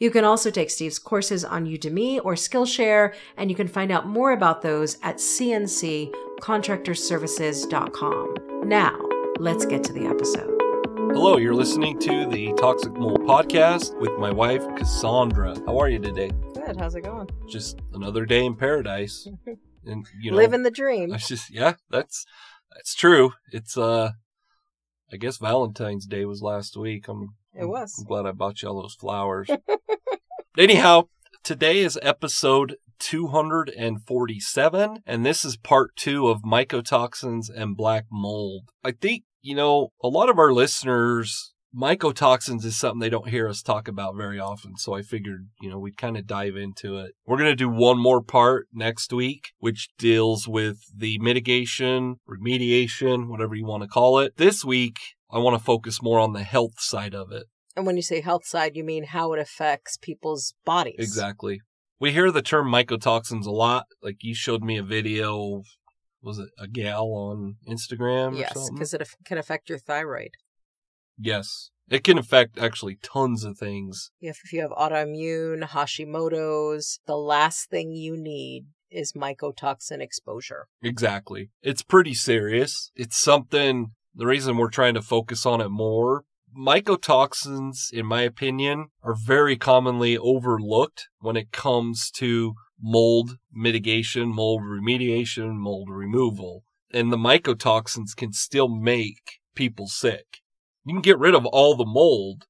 You can also take Steve's courses on Udemy or Skillshare, and you can find out more about those at cnccontractorservices.com. Now, let's get to the episode. Hello, you're listening to the Toxic Mold Podcast with my wife, Cassandra. How are you today? Good, how's it going? Just another day in paradise. And living the dream. That's true. It's, I guess Valentine's Day was last week. I'm glad I bought you all those flowers. Anyhow, today is episode 247, and this is part 2 of mycotoxins and black mold. I think, a lot of our listeners, mycotoxins is something they don't hear us talk about very often, so I figured, we'd kind of dive into it. We're going to do one more part next week, which deals with the mitigation, remediation, whatever you want to call it. This week, I want to focus more on the health side of it. And when you say health side, you mean how it affects people's bodies. Exactly. We hear the term mycotoxins a lot. Like you showed me a video, was it a gal on Instagram or something? Yes, because it can affect your thyroid. Yes. It can affect actually tons of things. If you have autoimmune, Hashimoto's, the last thing you need is mycotoxin exposure. Exactly. It's pretty serious. It's something... The reason we're trying to focus on it more, mycotoxins, in my opinion, are very commonly overlooked when it comes to mold mitigation, mold remediation, mold removal. And the mycotoxins can still make people sick. You can get rid of all the mold,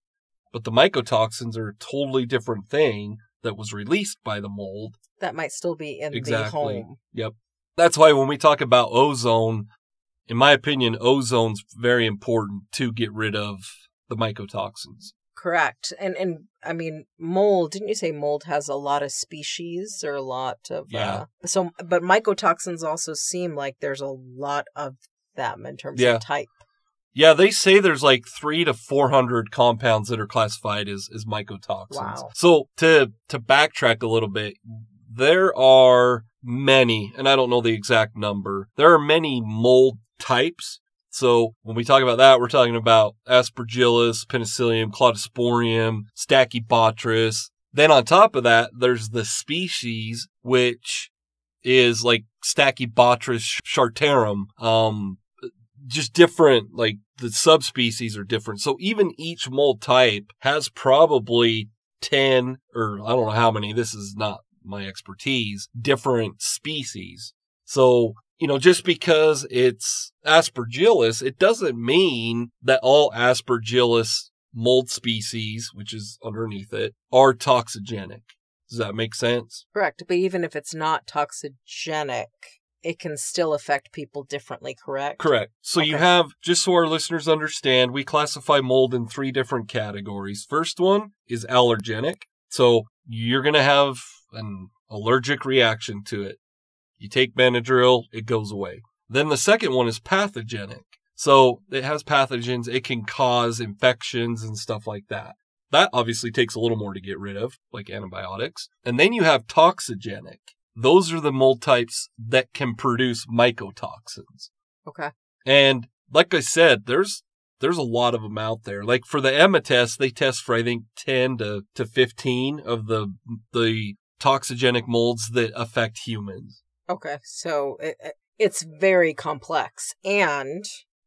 but the mycotoxins are a totally different thing that was released by the mold. That might still be in the home. Yep. That's why when we talk about ozone, in my opinion, ozone's very important to get rid of the mycotoxins. Correct. And I mean, mold, didn't you say mold has a lot of species or a lot of... Yeah. But mycotoxins also seem like there's a lot of them in terms of type. Yeah, they say there's like 300 to 400 compounds that are classified as mycotoxins. Wow. So to backtrack a little bit, there are many, and I don't know the exact number, there are many mold types. So when we talk about that, we're talking about Aspergillus, Penicillium, Cladosporium, Stachybotrys. Then on top of that, there's the species, which is like Stachybotrys chartarum. Just different, like the subspecies are different. So even each mold type has probably 10, or I don't know how many, this is not my expertise, different species. So... just because it's Aspergillus, it doesn't mean that all Aspergillus mold species, which is underneath it, are toxigenic. Does that make sense? Correct. But even if it's not toxigenic, it can still affect people differently, correct? Correct. So okay. You have, just so our listeners understand, we classify mold in three different categories. First one is allergenic. So you're going to have an allergic reaction to it. You take Benadryl, it goes away. Then the second one is pathogenic. So it has pathogens. It can cause infections and stuff like that. That obviously takes a little more to get rid of, like antibiotics. And then you have toxigenic. Those are the mold types that can produce mycotoxins. Okay. And like I said, there's a lot of them out there. Like for the EMMA test, they test for, I think, 10 to 15 of the toxigenic molds that affect humans. Okay. So it's very complex. And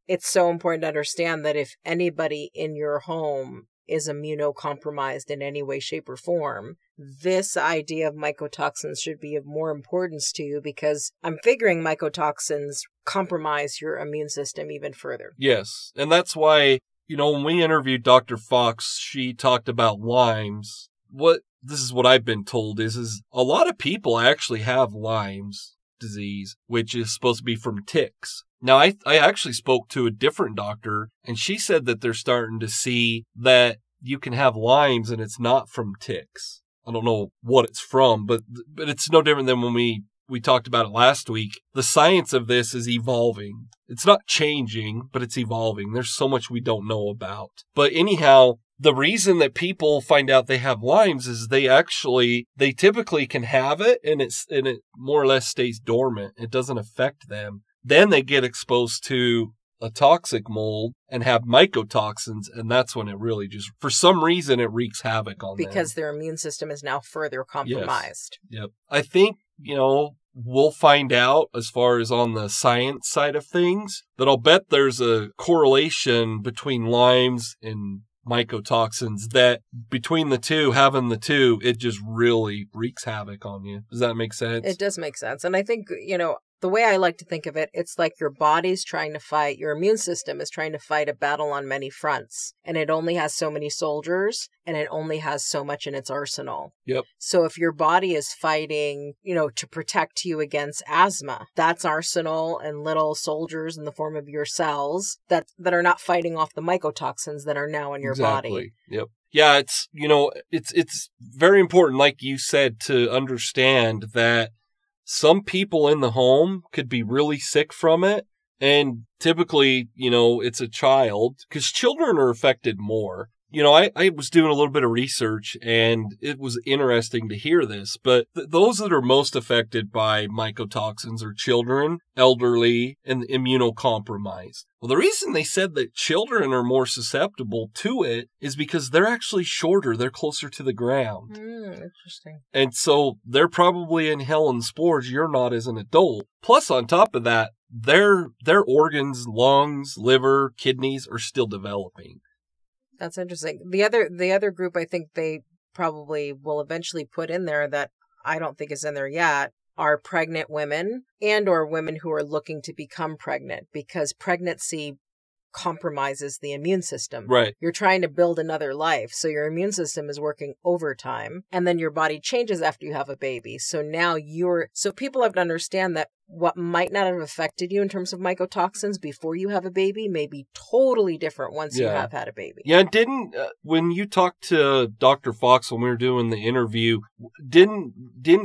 it's so important to understand that if anybody in your home is immunocompromised in any way, shape, or form, this idea of mycotoxins should be of more importance to you, because I'm figuring mycotoxins compromise your immune system even further. Yes. And that's why, when we interviewed Dr. Fox, she talked about Lyme's. This is what I've been told is a lot of people actually have Lyme's disease, which is supposed to be from ticks. Now, I actually spoke to a different doctor, and she said that they're starting to see that you can have Lyme's and it's not from ticks. I don't know what it's from, but it's no different than when we talked about it last week. The science of this is evolving. It's not changing, but it's evolving. There's so much we don't know about. But anyhow, the reason that people find out they have Lyme's is they typically can have it, and it more or less stays dormant. It doesn't affect them. Then they get exposed to a toxic mold and have mycotoxins, and that's when it really just, for some reason, it wreaks havoc on them. Because their immune system is now further compromised. Yes. Yep. I think, we'll find out as far as on the science side of things, that I'll bet there's a correlation between Lyme's and mycotoxins, that between the two, it just really wreaks havoc on you. Does that make sense? It does make sense. And I think, the way I like to think of it, it's like your body's trying to fight, your immune system is trying to fight a battle on many fronts, and it only has so many soldiers, and it only has so much in its arsenal. Yep. So if your body is fighting, to protect you against asthma, that's arsenal and little soldiers in the form of your cells that are not fighting off the mycotoxins that are now in your body. Yep. Yeah, it's, it's very important, like you said, to understand that some people in the home could be really sick from it. And typically, it's a child, because children are affected more. I was doing a little bit of research, and it was interesting to hear this, but those that are most affected by mycotoxins are children, elderly, and immunocompromised. Well, the reason they said that children are more susceptible to it is because they're actually shorter. They're closer to the ground. Interesting. And so they're probably inhaling spores you're not as an adult. Plus, on top of that, their organs, lungs, liver, kidneys are still developing. That's interesting. The other group I think they probably will eventually put in there that I don't think is in there yet are pregnant women and or women who are looking to become pregnant, because pregnancy compromises the immune system. Right. You're trying to build another life. So your immune system is working overtime, and then your body changes after you have a baby. So now so people have to understand that what might not have affected you in terms of mycotoxins before you have a baby may be totally different once you have had a baby. Yeah. When you talked to Dr. Fox, when we were doing the interview, didn't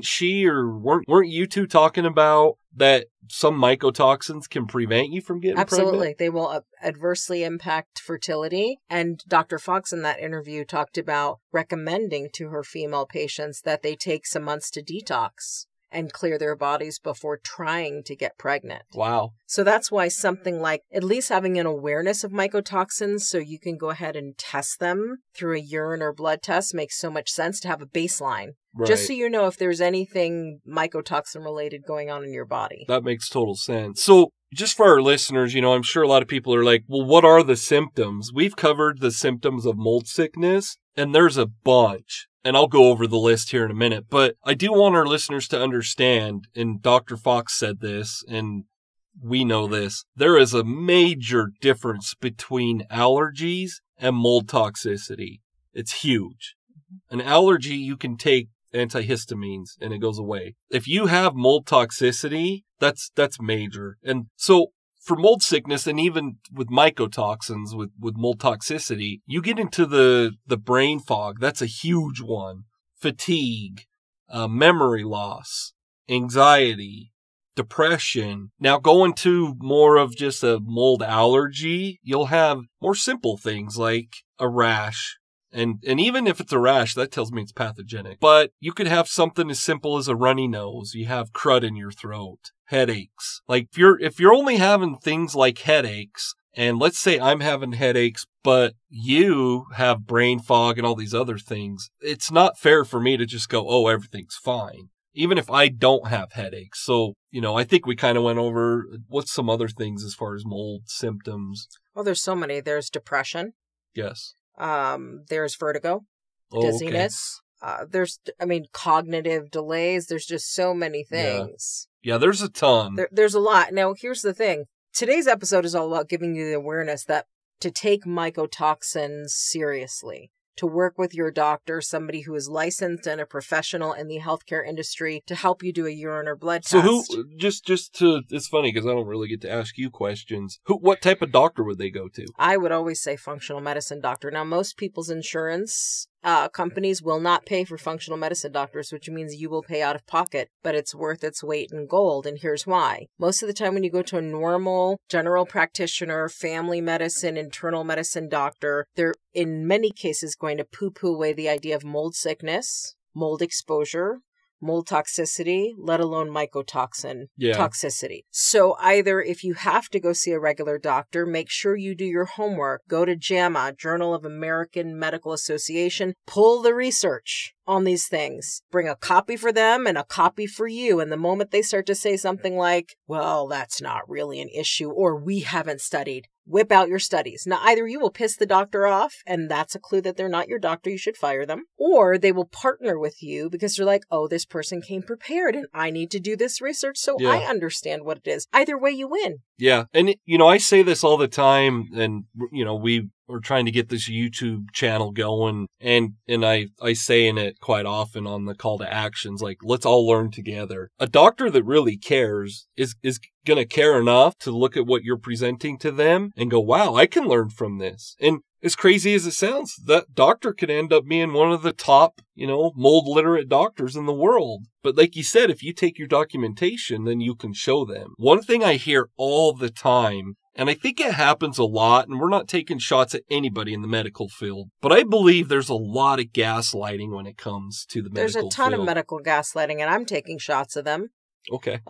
she or weren't you two talking about that some mycotoxins can prevent you from getting pregnant? Absolutely. They will adversely impact fertility. And Dr. Fox in that interview talked about recommending to her female patients that they take some months to detox and clear their bodies before trying to get pregnant. Wow. So that's why something like at least having an awareness of mycotoxins so you can go ahead and test them through a urine or blood test makes so much sense, to have a baseline. Right. Just so you know if there's anything mycotoxin related going on in your body. That makes total sense. So just for our listeners, I'm sure a lot of people are like, well, what are the symptoms? We've covered the symptoms of mold sickness, and there's a bunch. And I'll go over the list here in a minute, but I do want our listeners to understand, and Dr. Fox said this, and we know this, there is a major difference between allergies and mold toxicity. It's huge. An allergy, you can take antihistamines and it goes away. If you have mold toxicity, That's major. And so for mold sickness, and even with mycotoxins, with mold toxicity, you get into the brain fog. That's a huge one. Fatigue, memory loss, anxiety, depression. Now, going to more of just a mold allergy, you'll have more simple things like a rash. And even if it's a rash, that tells me it's pathogenic. But you could have something as simple as a runny nose. You have crud in your throat, headaches. Like if you're only having things like headaches, and let's say I'm having headaches, but you have brain fog and all these other things, it's not fair for me to just go, oh, everything's fine, even if I don't have headaches. So, I think we kind of went over what's some other things as far as mold symptoms. Well, there's so many. There's depression. Yes. There's vertigo, dizziness. Okay. There's cognitive delays. There's just so many things. Yeah, there's a ton. There's a lot. Now, here's the thing. Today's episode is all about giving you the awareness that to take mycotoxins seriously, to work with your doctor, somebody who is licensed and a professional in the healthcare industry, to help you do a urine or blood test. So who, it's funny because I don't really get to ask you questions. What type of doctor would they go to? I would always say functional medicine doctor. Now, most people's insurance companies will not pay for functional medicine doctors, which means you will pay out of pocket, but it's worth its weight in gold. And here's why. Most of the time when you go to a normal general practitioner, family medicine, internal medicine doctor, they're in many cases going to poo-poo away the idea of mold sickness, mold exposure, mold toxicity, let alone mycotoxin toxicity. So either if you have to go see a regular doctor, make sure you do your homework, go to JAMA, Journal of American Medical Association, pull the research on these things, bring a copy for them and a copy for you. And the moment they start to say something like, well, that's not really an issue, or we haven't studied, whip out your studies. Now, either you will piss the doctor off, and that's a clue that they're not your doctor, you should fire them, or they will partner with you because they're like, oh, this person came prepared and I need to do this research so I understand what it is. Either way, you win. Yeah. And, I say this all the time, and, we're trying to get this YouTube channel going, and I say in it quite often on the call to actions, like, let's all learn together. A doctor that really cares is going to care enough to look at what you're presenting to them and go, wow, I can learn from this. And as crazy as it sounds, that doctor could end up being one of the top, mold literate doctors in the world. But like you said, if you take your documentation, then you can show them. One thing I hear all the time, and I think it happens a lot, and we're not taking shots at anybody in the medical field, but I believe there's a lot of gaslighting when it comes to the medical field. There's a ton of medical gaslighting, and I'm taking shots of them. Okay.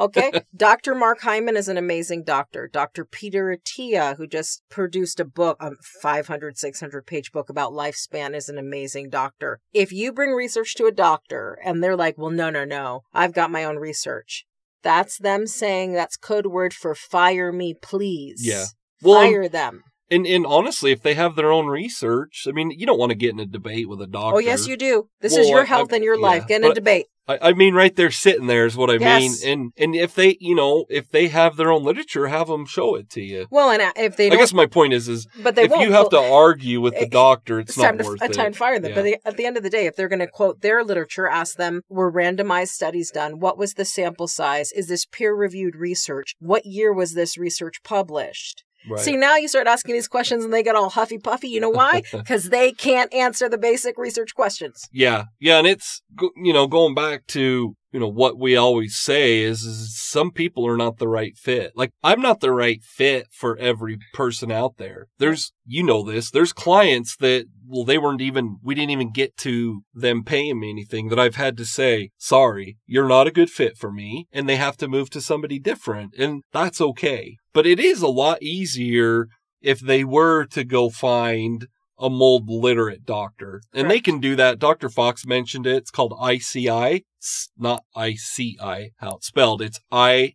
Dr. Mark Hyman is an amazing doctor. Dr. Peter Attia, who just produced a book, a 500, 600-page book about lifespan, is an amazing doctor. If you bring research to a doctor and they're like, well, no, I've got my own research, that's them saying that's code word for fire me, please. Yeah. Well, fire them. And honestly, if they have their own research, you don't want to get in a debate with a doctor. Oh, yes, you do. This is your health and your life. Get in a debate. right there, sitting there is what I mean. And if they, if they have their own literature, have them show it to you. Well, and if they don't, I guess my point is but they if won't. You have to argue with the doctor, it's not worth it. It's time to fire them. Yeah. But at the end of the day, if they're going to quote their literature, ask them, were randomized studies done? What was the sample size? Is this peer-reviewed research? What year was this research published? Right. See, now you start asking these questions and they get all huffy-puffy. You know why? Because they can't answer the basic research questions. Yeah. Yeah. And it's, going back to, what we always say is some people are not the right fit. Like, I'm not the right fit for every person out there. There's, this, there's clients that, well, we didn't even get to them paying me anything that I've had to say, sorry, you're not a good fit for me. And they have to move to somebody different. And that's okay. But it is a lot easier if they were to go find a mold literate doctor. And Correct. They can do that. Dr. Fox mentioned it. It's called ICI. It's not ICI, how it's spelled. It's ISEAI.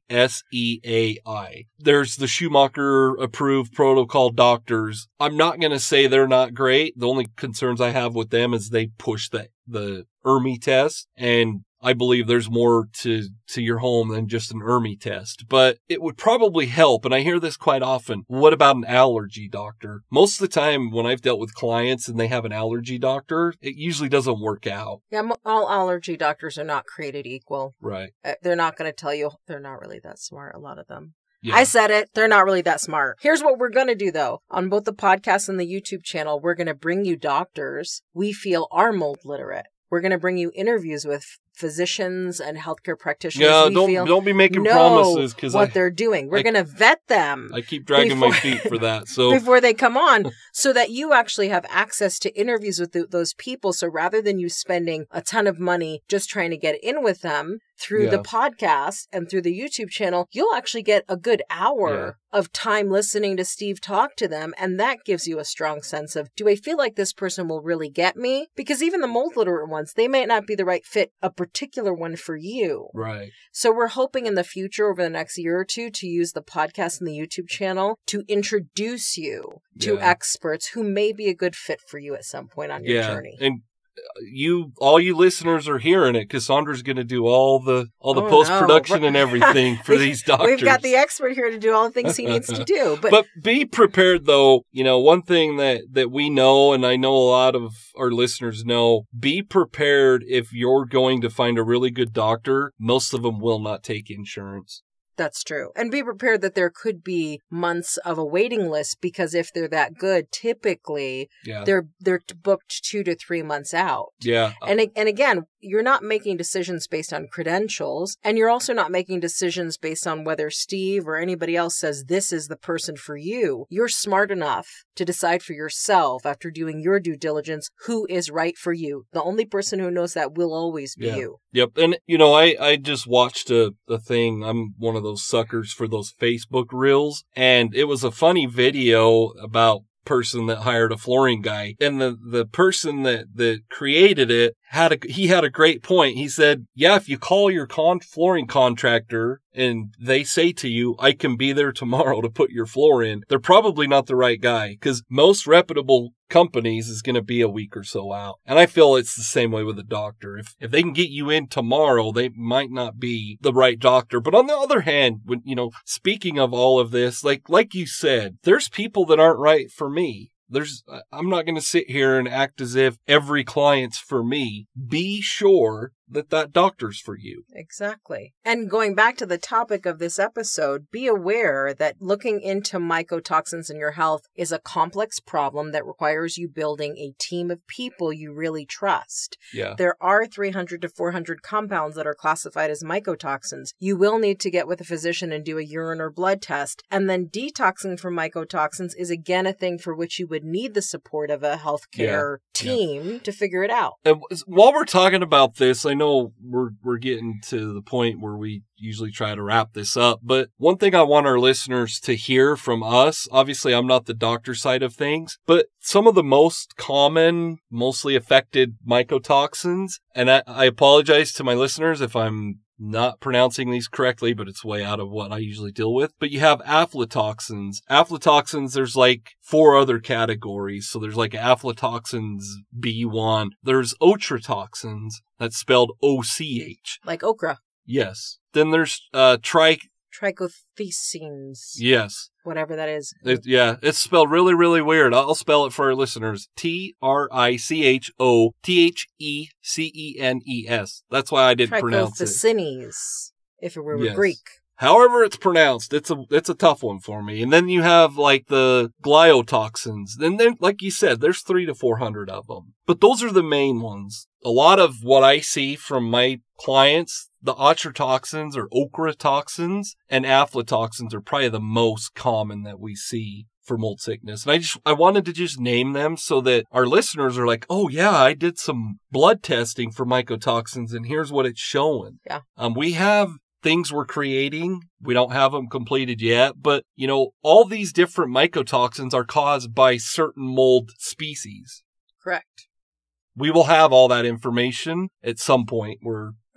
There's the Shoemaker approved protocol doctors. I'm not going to say they're not great. The only concerns I have with them is they push the ERMI test, and I believe there's more to your home than just an ERMI test, but it would probably help. And I hear this quite often. What about an allergy doctor? Most of the time when I've dealt with clients and they have an allergy doctor, it usually doesn't work out. Yeah, all allergy doctors are not created equal. Right. They're not going to tell you. They're not really that smart, a lot of them. Yeah. I said it. They're not really that smart. Here's what we're going to do, though. On both the podcast and the YouTube channel, we're going to bring you doctors we feel are mold literate. We're going to bring you interviews with physicians and healthcare practitioners. Yeah, don't be making promises because they're doing. We're going to vet them. I keep dragging my feet for that. So before they come on, so that you actually have access to interviews with those people. So rather than you spending a ton of money just trying to get in with them through the podcast and through the YouTube channel, you'll actually get a good hour of time listening to Steve talk to them. And that gives you a strong sense of, do I feel like this person will really get me? Because even the mold literate ones, they might not be the right fit, a particular one for you. Right. So we're hoping in the future, over the next year or two, to use the podcast and the YouTube channel to introduce you to experts who may be a good fit for you at some point on your journey. And all you listeners are hearing it. Cassandra's going to do all the post-production and everything for these doctors. We've got the expert here to do all the things he needs to do. But be prepared, though. You know, one thing that we know, and I know a lot of our listeners know, be prepared if you're going to find a really good doctor. Most of them will not take insurance. That's true. And be prepared that there could be months of a waiting list, because if they're that good, typically they're booked 2 to 3 months out. Yeah. And again, you're not making decisions based on credentials, and you're also not making decisions based on whether Steve or anybody else says this is the person for you. You're smart enough to decide for yourself, after doing your due diligence, who is right for you. The only person who knows that will always be you. Yep. And, you know, I just watched a thing. I'm one of those suckers for those Facebook reels. And it was a funny video about person that hired a flooring guy, and the person that created it had a great point. He said, if you call your flooring contractor and they say to you, I can be there tomorrow to put your floor in, they're probably not the right guy, because most reputable companies is going to be a week or so out. And I feel it's the same way with a doctor. If they can get you in tomorrow, they might not be the right doctor. But on the other hand, when, you know, speaking of all of this, like you said, there's people that aren't right for me. I'm not going to sit here and act as if every client's for me. Be sure that doctor's for you. Exactly. And going back to the topic of this episode, be aware that looking into mycotoxins in your health is a complex problem that requires you building a team of people you really trust. Yeah. There are 300 to 400 compounds that are classified as mycotoxins. You will need to get with a physician and do a urine or blood test. And then detoxing from mycotoxins is again a thing for which you would need the support of a healthcare team to figure it out. And while we're talking about this, I know we're getting to the point where we usually try to wrap this up, but one thing I want our listeners to hear from us, obviously I'm not the doctor side of things, but some of the most common, mostly affected mycotoxins, and I apologize to my listeners if I'm not pronouncing these correctly, but it's way out of what I usually deal with. But you have aflatoxins. Aflatoxins, there's like 4 other categories. So there's like aflatoxins B1. There's ochratoxins. That's spelled O-C-H. Like okra. Yes. Then there's trichothecenes. Yes. Whatever that is. It's spelled really, really weird. I'll spell it for our listeners. Trichothecenes. That's why I didn't pronounce it. Trichothecenes, if it were Greek. However it's pronounced, it's a tough one for me. And then you have like the gliotoxins. And then, like you said, there's 300 to 400 of them. But those are the main ones. A lot of what I see from my clients, the ochratoxins or ochratoxins and aflatoxins are probably the most common that we see for mold sickness. And I wanted to just name them so that our listeners are like, oh yeah, I did some blood testing for mycotoxins and here's what it's showing. Yeah. We have things we're creating. We don't have them completed yet, but you know, all these different mycotoxins are caused by certain mold species. Correct. We will have all that information at some point.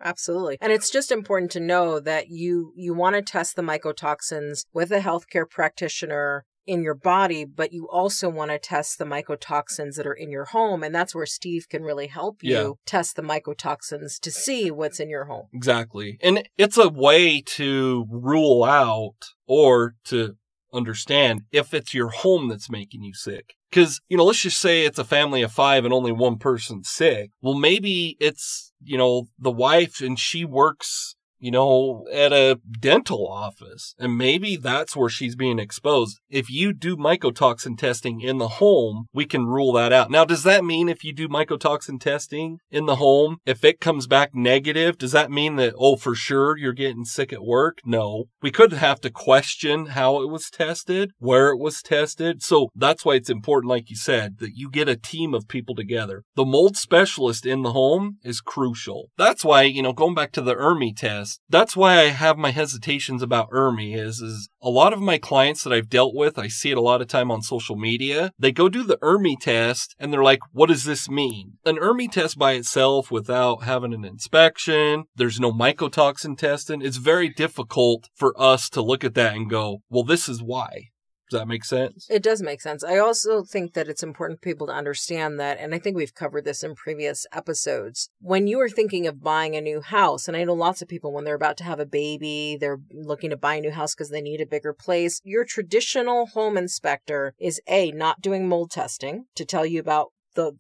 Absolutely. And it's just important to know that you want to test the mycotoxins with a healthcare practitioner in your body, but you also want to test the mycotoxins that are in your home. And that's where Steve can really help you test the mycotoxins to see what's in your home. Exactly. And it's a way to rule out or to understand if it's your home that's making you sick. Because, you know, let's just say it's a family of five and only one person's sick. Well, maybe it's, you know, the wife and she works, you know, at a dental office, and maybe that's where she's being exposed. If you do mycotoxin testing in the home, we can rule that out. Now, does that mean if you do mycotoxin testing in the home, if it comes back negative, does that mean that, oh, for sure you're getting sick at work? No. We could have to question how it was tested, where it was tested. So that's why it's important, like you said, that you get a team of people together. The mold specialist in the home is crucial. That's why, you know, going back to the ERMI test, that's why I have my hesitations about ERMI is a lot of my clients that I've dealt with, I see it a lot of time on social media. They go do the ERMI test and they're like, what does this mean? An ERMI test by itself without having an inspection, there's no mycotoxin testing. It's very difficult for us to look at that and go, well, this is why. Does that make sense? It does make sense. I also think that it's important for people to understand that, and I think we've covered this in previous episodes, when you are thinking of buying a new house, and I know lots of people when they're about to have a baby, they're looking to buy a new house because they need a bigger place. Your traditional home inspector is A, not doing mold testing to tell you about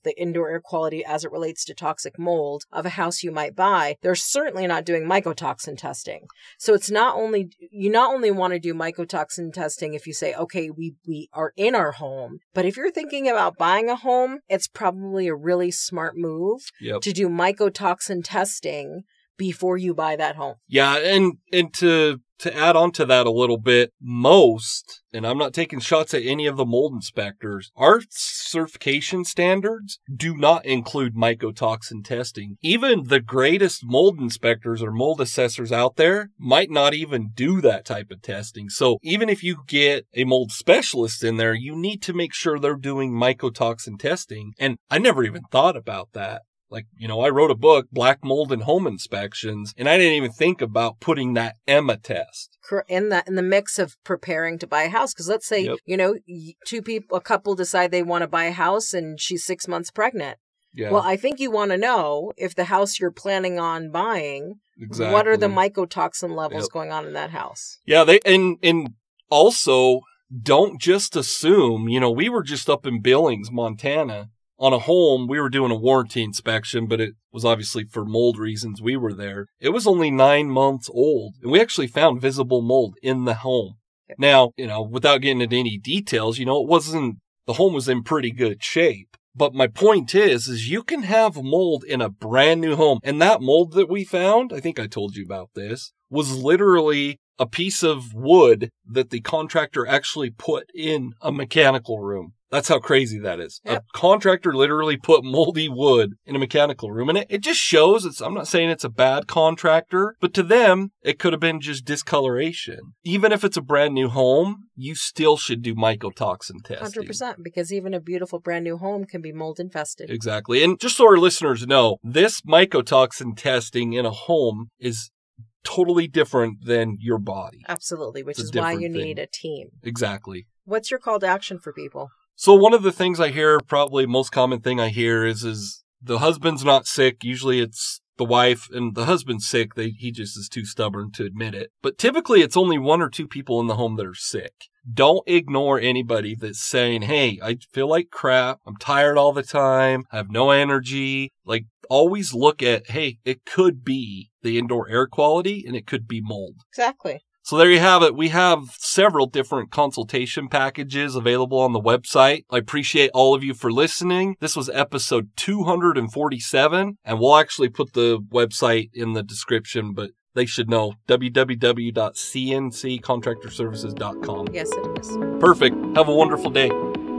the indoor air quality as it relates to toxic mold of a house you might buy. They're certainly not doing mycotoxin testing. So it's not only want to do mycotoxin testing if you say, okay, we are in our home, but if you're thinking about buying a home, it's probably a really smart move to do mycotoxin testing before you buy that home. Yeah, and to add on to that a little bit, most, and I'm not taking shots at any of the mold inspectors, our certification standards do not include mycotoxin testing. Even the greatest mold inspectors or mold assessors out there might not even do that type of testing. So even if you get a mold specialist in there, you need to make sure they're doing mycotoxin testing. And I never even thought about that. Like, you know, I wrote a book, Black Mold and Home Inspections, and I didn't even think about putting that EMMA test in the mix of preparing to buy a house. Because let's say, you know, a couple decide they want to buy a house and she's 6 months pregnant. Yeah. Well, I think you want to know if the house you're planning on buying, what are the mycotoxin levels going on in that house? Yeah, and also don't just assume, you know, we were just up in Billings, Montana. On a home, we were doing a warranty inspection, but it was obviously for mold reasons we were there. It was only 9 months old, and we actually found visible mold in the home. Now, you know, without getting into any details, you know, the home was in pretty good shape. But my point is you can have mold in a brand new home. And that mold that we found, I think I told you about this, was literally a piece of wood that the contractor actually put in a mechanical room. That's how crazy that is. Yep. A contractor literally put moldy wood in a mechanical room, and it just shows I'm not saying it's a bad contractor, but to them, it could have been just discoloration. Even if it's a brand new home, you still should do mycotoxin testing. 100%, because even a beautiful brand new home can be mold infested. Exactly. And just so our listeners know, this mycotoxin testing in a home is totally different than your body. Absolutely, which is why you need a team. Exactly. What's your call to action for people? So one of the things I hear, probably most common thing I hear is the husband's not sick. Usually it's the wife and the husband's sick. He just is too stubborn to admit it. But typically it's only one or two people in the home that are sick. Don't ignore anybody that's saying, hey, I feel like crap. I'm tired all the time. I have no energy. Like, always look at, hey, it could be the indoor air quality and it could be mold. Exactly. So there you have it. We have several different consultation packages available on the website. I appreciate all of you for listening. This was episode 247, and we'll actually put the website in the description, but they should know www.cnccontractorservices.com. Yes, it is. Perfect. Have a wonderful day.